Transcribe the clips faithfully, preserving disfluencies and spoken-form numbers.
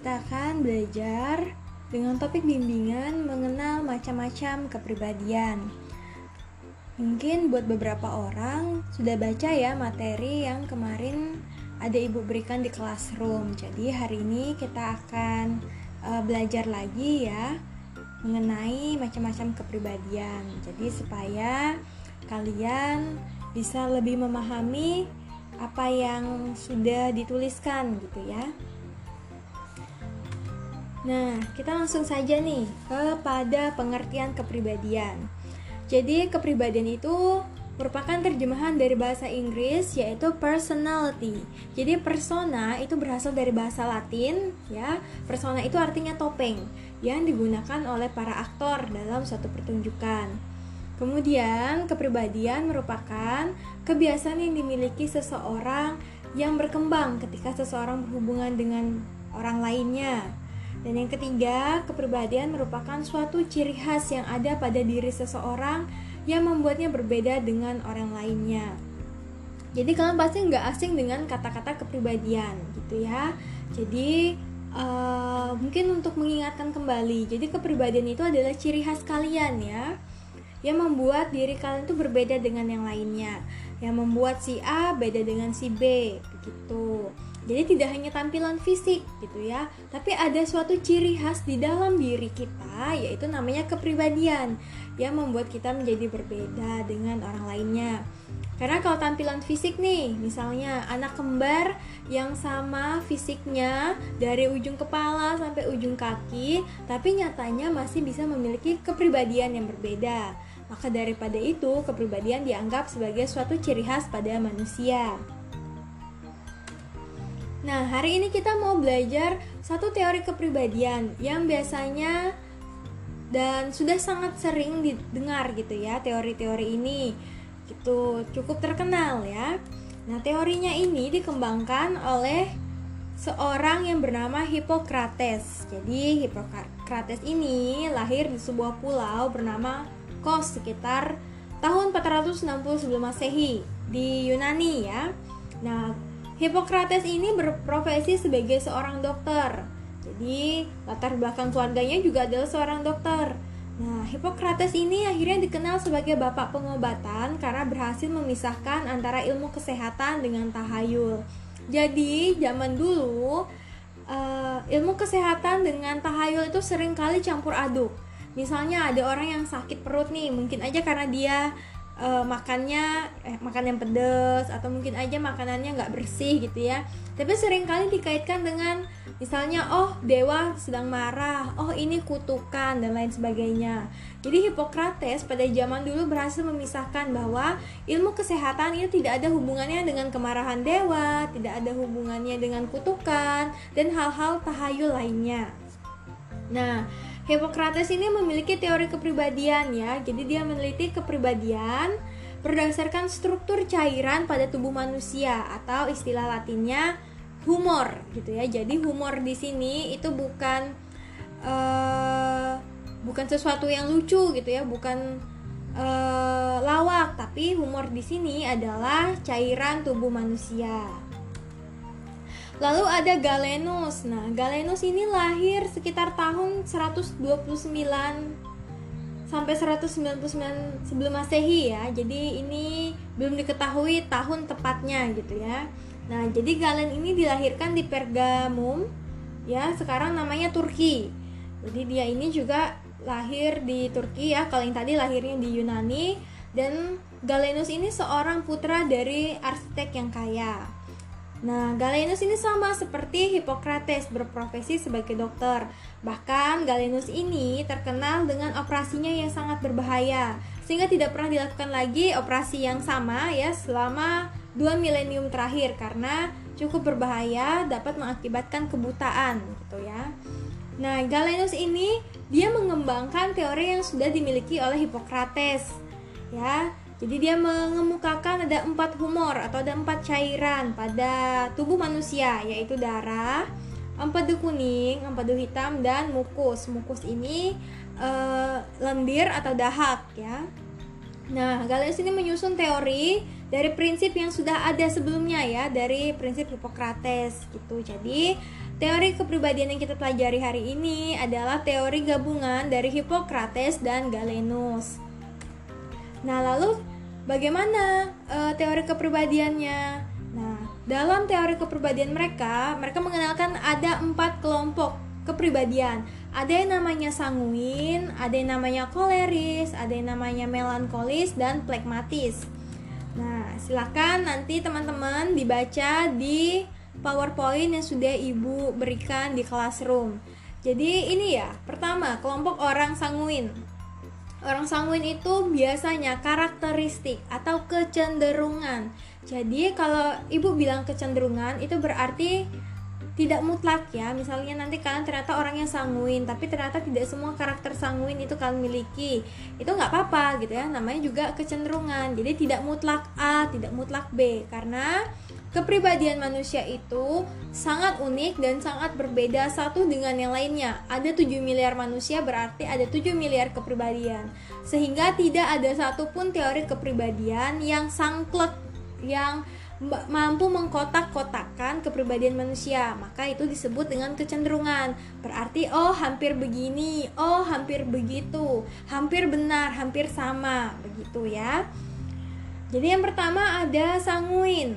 kita akan belajar dengan topik bimbingan mengenal macam-macam kepribadian. Mungkin buat beberapa orang sudah baca ya materi yang kemarin ada Ibu berikan di Classroom. Jadi hari ini kita akan uh, belajar lagi ya mengenai macam-macam kepribadian. Jadi supaya kalian bisa lebih memahami apa yang sudah dituliskan gitu ya. Nah, kita langsung saja nih kepada pengertian kepribadian. Jadi, kepribadian itu merupakan terjemahan dari bahasa Inggris yaitu personality. Jadi, persona itu berasal dari bahasa Latin ya. Persona itu artinya topeng yang digunakan oleh para aktor dalam suatu pertunjukan. Kemudian, kepribadian merupakan kebiasaan yang dimiliki seseorang yang berkembang ketika seseorang berhubungan dengan orang lainnya. Dan yang ketiga, kepribadian merupakan suatu ciri khas yang ada pada diri seseorang yang membuatnya berbeda dengan orang lainnya. Jadi kalian pasti nggak asing dengan kata-kata kepribadian gitu ya. Jadi uh, mungkin untuk mengingatkan kembali, jadi kepribadian itu adalah ciri khas kalian ya, yang membuat diri kalian itu berbeda dengan yang lainnya, yang membuat si A beda dengan si B begitu. Jadi tidak hanya tampilan fisik gitu ya, tapi ada suatu ciri khas di dalam diri kita yaitu namanya kepribadian yang membuat kita menjadi berbeda dengan orang lainnya. Karena kalau tampilan fisik nih, misalnya anak kembar yang sama fisiknya dari ujung kepala sampai ujung kaki, tapi nyatanya masih bisa memiliki kepribadian yang berbeda. Maka daripada itu, kepribadian dianggap sebagai suatu ciri khas pada manusia. Nah, hari ini kita mau belajar satu teori kepribadian yang biasanya dan sudah sangat sering didengar gitu ya, teori-teori ini gitu, cukup terkenal ya. Nah, teorinya ini dikembangkan oleh seorang yang bernama Hippocrates. Jadi, Hippocrates ini lahir di sebuah pulau bernama Kos sekitar tahun empat ratus enam puluh sebelum Masehi di Yunani ya. Nah, Hippocrates ini berprofesi sebagai seorang dokter. Jadi latar belakang keluarganya juga adalah seorang dokter. Nah, Hippocrates ini akhirnya dikenal sebagai bapak pengobatan karena berhasil memisahkan antara ilmu kesehatan dengan tahayul. Jadi zaman dulu uh, ilmu kesehatan dengan tahayul itu sering kali campur aduk. Misalnya ada orang yang sakit perut nih, mungkin aja karena dia Uh, makannya eh, makan yang pedas atau mungkin aja makanannya nggak bersih gitu ya. Tapi seringkali dikaitkan dengan misalnya oh dewa sedang marah, oh ini kutukan dan lain sebagainya. Jadi Hippocrates pada zaman dulu berhasil memisahkan bahwa ilmu kesehatan itu tidak ada hubungannya dengan kemarahan dewa, tidak ada hubungannya dengan kutukan dan hal-hal tahayul lainnya. Nah, Hippocrates ini memiliki teori kepribadian ya. Jadi dia meneliti kepribadian berdasarkan struktur cairan pada tubuh manusia atau istilah Latinnya humor gitu ya. Jadi humor di sini itu bukan uh, bukan sesuatu yang lucu gitu ya, bukan uh, lawak, tapi humor di sini adalah cairan tubuh manusia. Lalu ada Galenus. Nah, Galenus ini lahir sekitar tahun seratus dua puluh sembilan sampai seratus sembilan puluh sembilan sebelum Masehi ya. Jadi ini belum diketahui tahun tepatnya gitu ya. Nah, jadi Galen ini dilahirkan di Pergamum ya, sekarang namanya Turki. Jadi dia ini juga lahir di Turki ya, kalau yang tadi lahirnya di Yunani, dan Galenus ini seorang putra dari arsitek yang kaya. Nah, Galenus ini sama seperti Hippocrates berprofesi sebagai dokter. Bahkan Galenus ini terkenal dengan operasinya yang sangat berbahaya, sehingga tidak pernah dilakukan lagi operasi yang sama ya selama dua milenium terakhir karena cukup berbahaya, dapat mengakibatkan kebutaan gitu ya. Nah, Galenus ini dia mengembangkan teori yang sudah dimiliki oleh Hippocrates ya. Jadi dia mengemukakan ada empat humor atau ada empat cairan pada tubuh manusia, yaitu darah, empedu kuning, empedu hitam, dan mukus. Mukus ini e, lendir atau dahak ya. Nah, Galenus ini menyusun teori dari prinsip yang sudah ada sebelumnya ya, dari prinsip Hippocrates gitu. Jadi Teori kepribadian yang kita pelajari hari ini adalah teori gabungan dari Hippocrates dan Galenus. Nah, lalu bagaimana uh, teori kepribadiannya? Nah, dalam teori kepribadian mereka, mereka mengenalkan ada empat kelompok kepribadian. Ada yang namanya sanguin, ada yang namanya koleris, ada yang namanya melankolis, dan plekmatis. Nah, silakan nanti teman-teman dibaca di PowerPoint yang sudah Ibu berikan di classroom. Jadi ini ya, pertama, kelompok orang sanguin. Orang sanguin itu biasanya karakteristik atau kecenderungan. Jadi kalau Ibu bilang kecenderungan, itu berarti tidak mutlak ya. Misalnya nanti kalian ternyata orangnya sanguin, tapi ternyata tidak semua karakter sanguin itu kalian miliki, itu nggak apa-apa gitu ya, namanya juga kecenderungan. Jadi tidak mutlak A, tidak mutlak B, karena kepribadian manusia itu sangat unik dan sangat berbeda satu dengan yang lainnya. Ada tujuh miliar manusia, berarti ada tujuh miliar kepribadian, sehingga tidak ada satupun teori kepribadian yang sangklek, yang mampu mengkotak-kotakan kepribadian manusia. Maka itu disebut dengan kecenderungan. Berarti oh hampir begini, oh hampir begitu, hampir benar, hampir sama, begitu ya. Jadi yang pertama ada sanguin.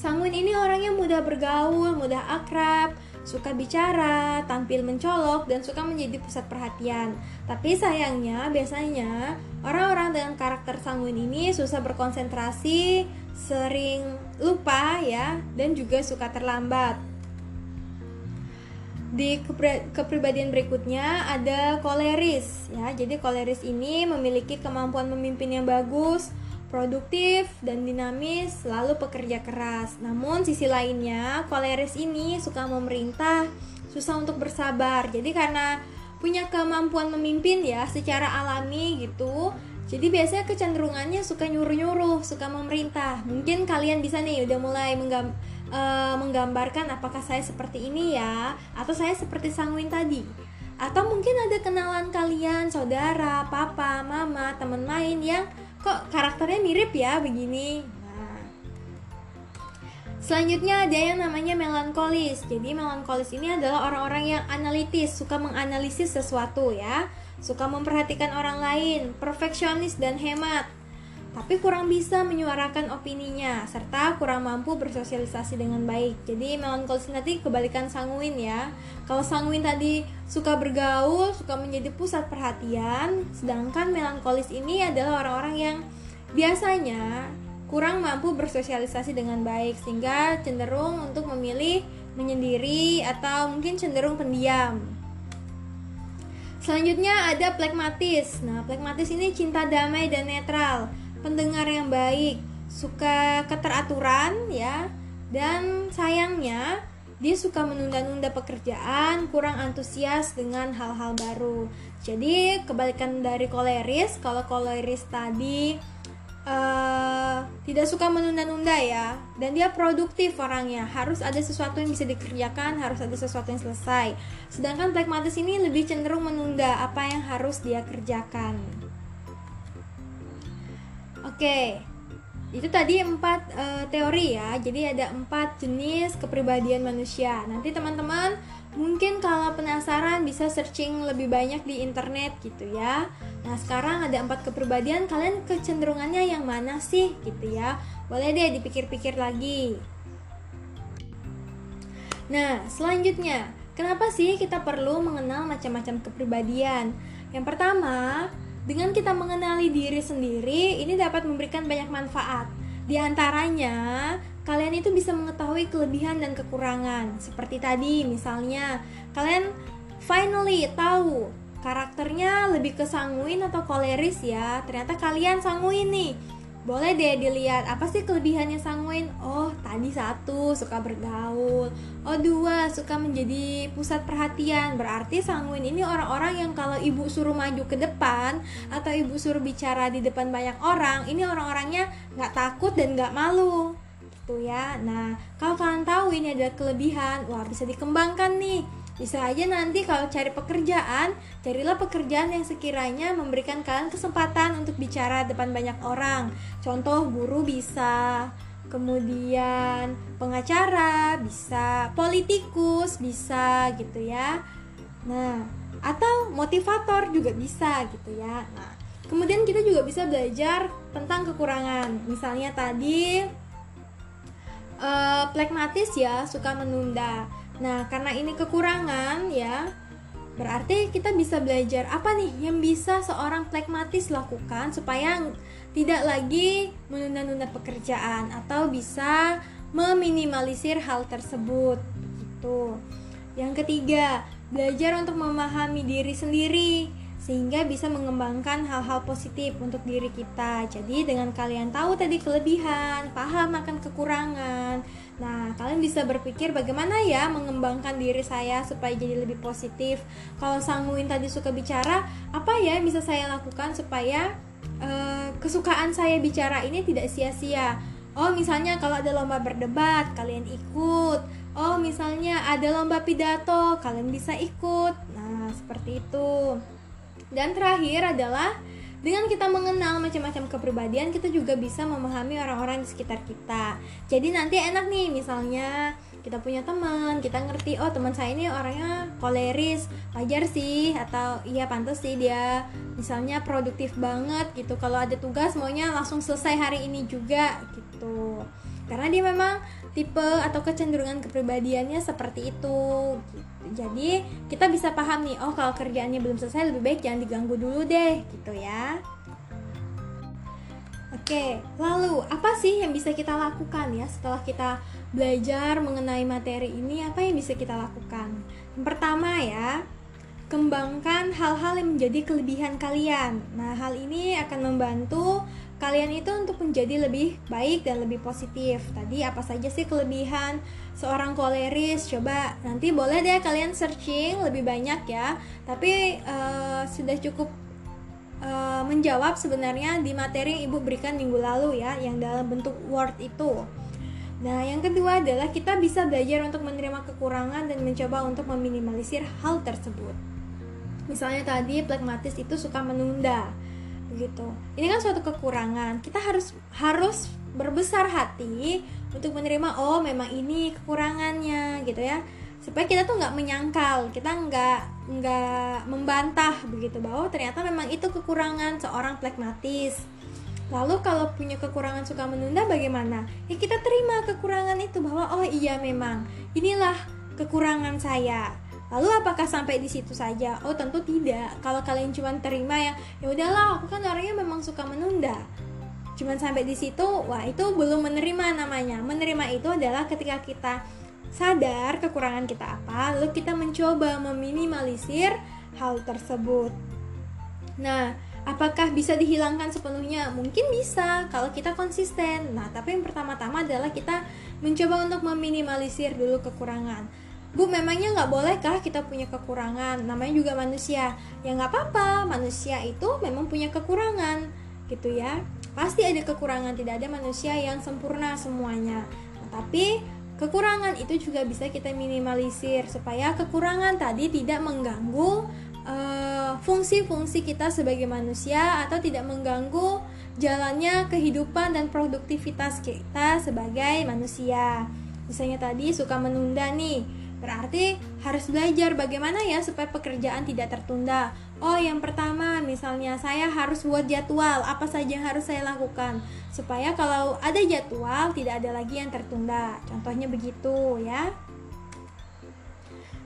Sanguin ini orangnya mudah bergaul, mudah akrab, suka bicara, tampil mencolok, dan suka menjadi pusat perhatian. Tapi sayangnya biasanya orang-orang dengan karakter sanguin ini susah berkonsentrasi, sering lupa ya, dan juga suka terlambat. Di kepribadian berikutnya ada koleris ya. Jadi koleris ini memiliki kemampuan memimpin yang bagus, produktif dan dinamis, lalu pekerja keras. Namun sisi lainnya, koleris ini suka memerintah, susah untuk bersabar. Jadi karena punya kemampuan memimpin ya secara alami gitu, jadi biasanya kecenderungannya suka nyuruh-nyuruh, suka memerintah. Mungkin kalian bisa nih udah mulai menggam, e, menggambarkan apakah saya seperti ini ya, atau saya seperti sanguin tadi. Atau mungkin ada kenalan kalian, saudara, papa, mama, teman lain yang kok karakternya mirip ya begini. Nah, selanjutnya ada yang namanya melankolis. Jadi melankolis ini adalah orang-orang yang analitis, suka menganalisis sesuatu ya, suka memperhatikan orang lain, perfeksionis dan hemat, tapi kurang bisa menyuarakan opininya, serta kurang mampu bersosialisasi dengan baik. Jadi melankolis nanti kebalikan sanguin ya. Kalau sanguin tadi suka bergaul, suka menjadi pusat perhatian, sedangkan melankolis ini adalah orang-orang yang biasanya kurang mampu bersosialisasi dengan baik, sehingga cenderung untuk memilih menyendiri atau mungkin cenderung pendiam. Selanjutnya ada plekmatis. Nah, plekmatis ini cinta damai dan netral, pendengar yang baik, suka keteraturan ya, dan sayangnya dia suka menunda-nunda pekerjaan, kurang antusias dengan hal-hal baru. Jadi kebalikan dari koleris. Kalau koleris tadi uh, tidak suka menunda-nunda ya, dan dia produktif orangnya, harus ada sesuatu yang bisa dikerjakan, harus ada sesuatu yang selesai. Sedangkan plekmatis ini lebih cenderung menunda apa yang harus dia kerjakan. Oke, itu tadi empat e, teori ya. Jadi ada empat jenis kepribadian manusia. Nanti teman-teman mungkin kalau penasaran bisa searching lebih banyak di internet gitu ya. Nah, sekarang ada empat kepribadian, kalian kecenderungannya yang mana sih gitu ya. Boleh deh dipikir-pikir lagi. Nah, selanjutnya, kenapa sih kita perlu mengenal macam-macam kepribadian? Yang pertama, dengan kita mengenali diri sendiri, ini dapat memberikan banyak manfaat. Di antaranya, kalian itu bisa mengetahui kelebihan dan kekurangan. Seperti tadi misalnya, kalian finally tahu karakternya lebih ke sanguin atau koleris ya. Ternyata kalian sanguin nih. Boleh deh dilihat apa sih kelebihannya sanguin. Oh tadi satu suka bergaul, oh dua suka menjadi pusat perhatian. Berarti sanguin ini orang-orang yang kalau ibu suruh maju ke depan atau ibu suruh bicara di depan banyak orang, ini orang-orangnya nggak takut dan nggak malu gitu ya. Nah kalau kalian tahu ini adalah kelebihan, wah bisa dikembangkan nih. Bisa aja nanti kalau cari pekerjaan, carilah pekerjaan yang sekiranya memberikan kalian kesempatan untuk bicara depan banyak orang. Contoh guru bisa, kemudian pengacara, bisa politikus, bisa gitu ya. Nah, atau motivator juga bisa gitu ya. Nah, kemudian kita juga bisa belajar tentang kekurangan. Misalnya tadi eh, plekmatis ya, suka menunda. Nah, karena ini kekurangan ya, berarti kita bisa belajar apa nih yang bisa seorang plekmatis lakukan supaya tidak lagi menunda-nunda pekerjaan atau bisa meminimalisir hal tersebut gitu. Yang ketiga, belajar untuk memahami diri sendiri sehingga bisa mengembangkan hal-hal positif untuk diri kita. Jadi dengan kalian tahu tadi kelebihan, paham akan kekurangan, nah, kalian bisa berpikir bagaimana ya mengembangkan diri saya supaya jadi lebih positif. Kalau Sanguin tadi suka bicara, apa ya yang bisa saya lakukan supaya eh, kesukaan saya bicara ini tidak sia-sia. Oh, misalnya kalau ada lomba berdebat, kalian ikut. Oh, misalnya ada lomba pidato, kalian bisa ikut. Nah, seperti itu. Dan terakhir adalah dengan kita mengenal macam-macam kepribadian, kita juga bisa memahami orang-orang di sekitar kita. Jadi nanti enak nih, misalnya kita punya teman, kita ngerti, oh teman saya ini orangnya koleris, wajar sih, atau iya pantas sih dia misalnya produktif banget gitu. Kalau ada tugas maunya langsung selesai hari ini juga gitu. Karena dia memang tipe atau kecenderungan kepribadiannya seperti itu gitu. Jadi kita bisa paham nih, oh kalau kerjaannya belum selesai lebih baik jangan diganggu dulu deh gitu ya. Oke, lalu apa sih yang bisa kita lakukan ya setelah kita belajar mengenai materi ini? Apa yang bisa kita lakukan? Yang pertama ya, kembangkan hal-hal yang menjadi kelebihan kalian. Nah, hal ini akan membantu kalian itu untuk menjadi lebih baik dan lebih positif. Tadi apa saja sih kelebihan seorang koleris? Coba nanti boleh deh kalian searching lebih banyak ya. Tapi uh, sudah cukup uh, menjawab sebenarnya di materi yang Ibu berikan minggu lalu ya, yang dalam bentuk Word itu. Nah, yang kedua adalah kita bisa belajar untuk menerima kekurangan dan mencoba untuk meminimalisir hal tersebut. Misalnya tadi plekmatis itu suka menunda gitu. Ini kan suatu kekurangan. Kita harus harus berbesar hati untuk menerima, oh memang ini kekurangannya gitu ya. Supaya kita tuh nggak menyangkal, kita nggak nggak membantah begitu bahwa ternyata memang itu kekurangan seorang plekmatis. Lalu kalau punya kekurangan suka menunda bagaimana? Ya kita terima kekurangan itu bahwa oh iya memang inilah kekurangan saya. Lalu apakah sampai di situ saja? Oh tentu tidak. Kalau kalian cuma terima yang ya udahlah, aku kan orangnya memang suka menunda, cuman sampai di situ, wah itu belum menerima namanya. Menerima itu adalah ketika kita sadar kekurangan kita apa, lalu kita mencoba meminimalisir hal tersebut. Nah, apakah bisa dihilangkan sepenuhnya? Mungkin bisa kalau kita konsisten. Nah, tapi yang pertama-tama adalah kita mencoba untuk meminimalisir dulu kekurangan. Bu, memangnya nggak bolehkah kita punya kekurangan? Namanya juga manusia. Ya nggak apa-apa, manusia itu memang punya kekurangan, gitu ya. Pasti ada kekurangan, tidak ada manusia yang sempurna semuanya. Nah, tapi kekurangan itu juga bisa kita minimalisir supaya kekurangan tadi tidak mengganggu uh, fungsi-fungsi kita sebagai manusia atau tidak mengganggu jalannya kehidupan dan produktivitas kita sebagai manusia. Misalnya tadi suka menunda nih. Berarti harus belajar bagaimana ya supaya pekerjaan tidak tertunda. Oh, yang pertama misalnya saya harus buat jadwal, apa saja yang harus saya lakukan supaya kalau ada jadwal tidak ada lagi yang tertunda. Contohnya begitu ya.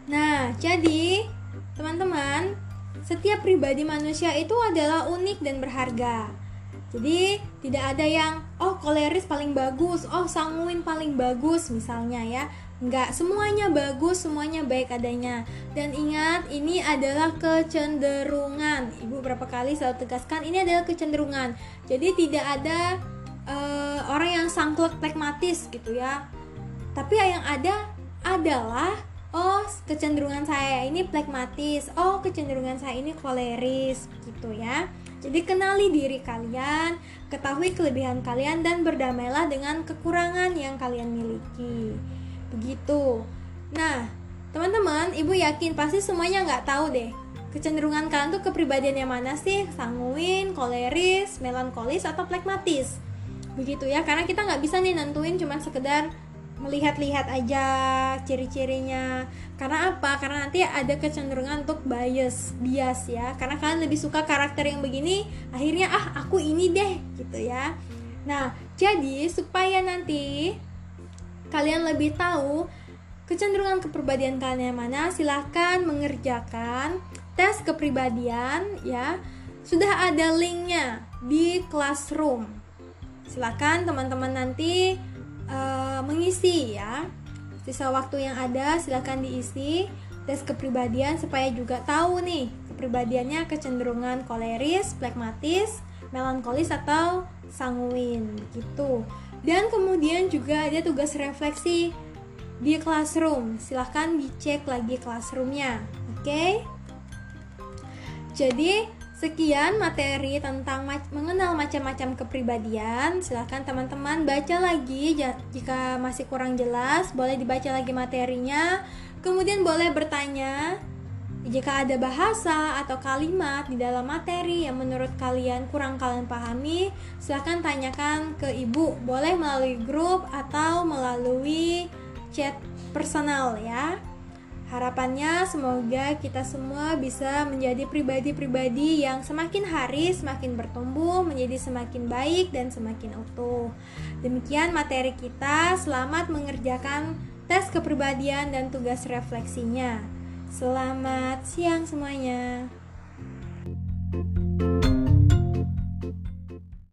Nah, jadi teman-teman, setiap pribadi manusia itu adalah unik dan berharga. Jadi tidak ada yang oh koleris paling bagus, oh sanguin paling bagus misalnya ya. Enggak, semuanya bagus, semuanya baik adanya. Dan ingat, ini adalah kecenderungan. Ibu berapa kali selalu tegaskan, ini adalah kecenderungan. Jadi tidak ada uh, orang yang sangklek plekmatis gitu ya. Tapi yang ada adalah, oh kecenderungan saya ini plekmatis, oh kecenderungan saya ini koleris gitu ya. Jadi kenali diri kalian, ketahui kelebihan kalian, dan berdamailah dengan kekurangan yang kalian miliki. Begitu. Nah, teman-teman, Ibu yakin pasti semuanya nggak tahu deh kecenderungan kalian tuh kepribadian yang mana sih? Sanguin, koleris, melankolis, atau plekmatis. begitu ya, karena kita nggak bisa nih nentuin cuma sekedar melihat-lihat aja ciri-cirinya. Karena apa? Karena nanti ada kecenderungan untuk bias, bias ya. Karena kalian lebih suka karakter yang begini, akhirnya ah aku ini deh gitu ya. Nah, jadi supaya nanti kalian lebih tahu kecenderungan kepribadian kalian yang mana, silahkan mengerjakan tes kepribadian ya. Sudah ada linknya di Classroom. Silahkan teman-teman nanti uh, mengisi ya. Sisa waktu yang ada silahkan diisi tes kepribadian supaya juga tahu nih kepribadiannya kecenderungan koleris, flegmatis, melankolis atau sanguin gitu. Dan kemudian juga ada tugas refleksi di Classroom. Silahkan dicek lagi Classroom-nya. Oke? Okay? Jadi, sekian materi tentang ma- mengenal macam-macam kepribadian. Silahkan teman-teman baca lagi jika masih kurang jelas. Boleh dibaca lagi materinya. Kemudian boleh bertanya jika ada bahasa atau kalimat di dalam materi yang menurut kalian kurang kalian pahami. Silahkan tanyakan ke ibu. Boleh melalui grup atau melalui chat personal ya. Harapannya semoga kita semua bisa menjadi pribadi-pribadi yang semakin hari semakin bertumbuh, menjadi semakin baik dan semakin utuh. Demikian materi kita. Selamat mengerjakan tes kepribadian dan tugas refleksinya. Selamat siang semuanya.